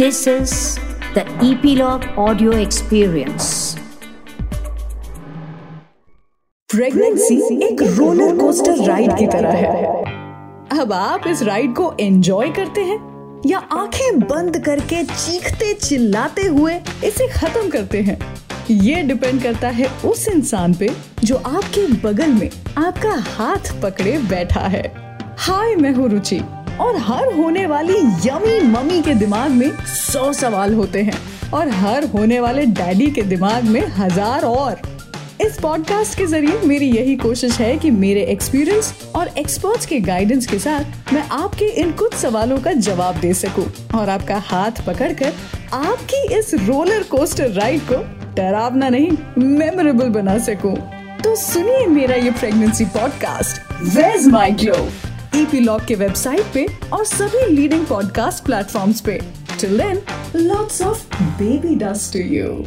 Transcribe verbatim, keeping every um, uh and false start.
This is the Epilogue Audio Experience. Pregnancy एक roller coaster ride की तरह है। अब आप इस राइड को एंजॉय करते हैं या आंखें बंद करके चीखते चिल्लाते हुए इसे खत्म करते हैं, ये डिपेंड करता है उस इंसान पे जो आपके बगल में आपका हाथ पकड़े बैठा है। हाय, मैं हूँ रुचि और हर होने वाली यमी मम्मी के दिमाग में सौ सवाल होते हैं और हर होने वाले डैडी के दिमाग में हजार और। इस पॉडकास्ट के जरिए मेरी यही कोशिश है कि मेरे एक्सपीरियंस और एक्सपर्ट्स के गाइडेंस के साथ मैं आपके इन कुछ सवालों का जवाब दे सकूं और आपका हाथ पकड़कर आपकी इस रोलर कोस्टर राइड को डरावना नहीं, मेमोरेबल बना सकूं। तो सुनिए मेरा ये pregnancy podcast Where's My Glow, epilogue के वेबसाइट पे और सभी leading podcast platforms spray. Till then, lots of baby dust to you.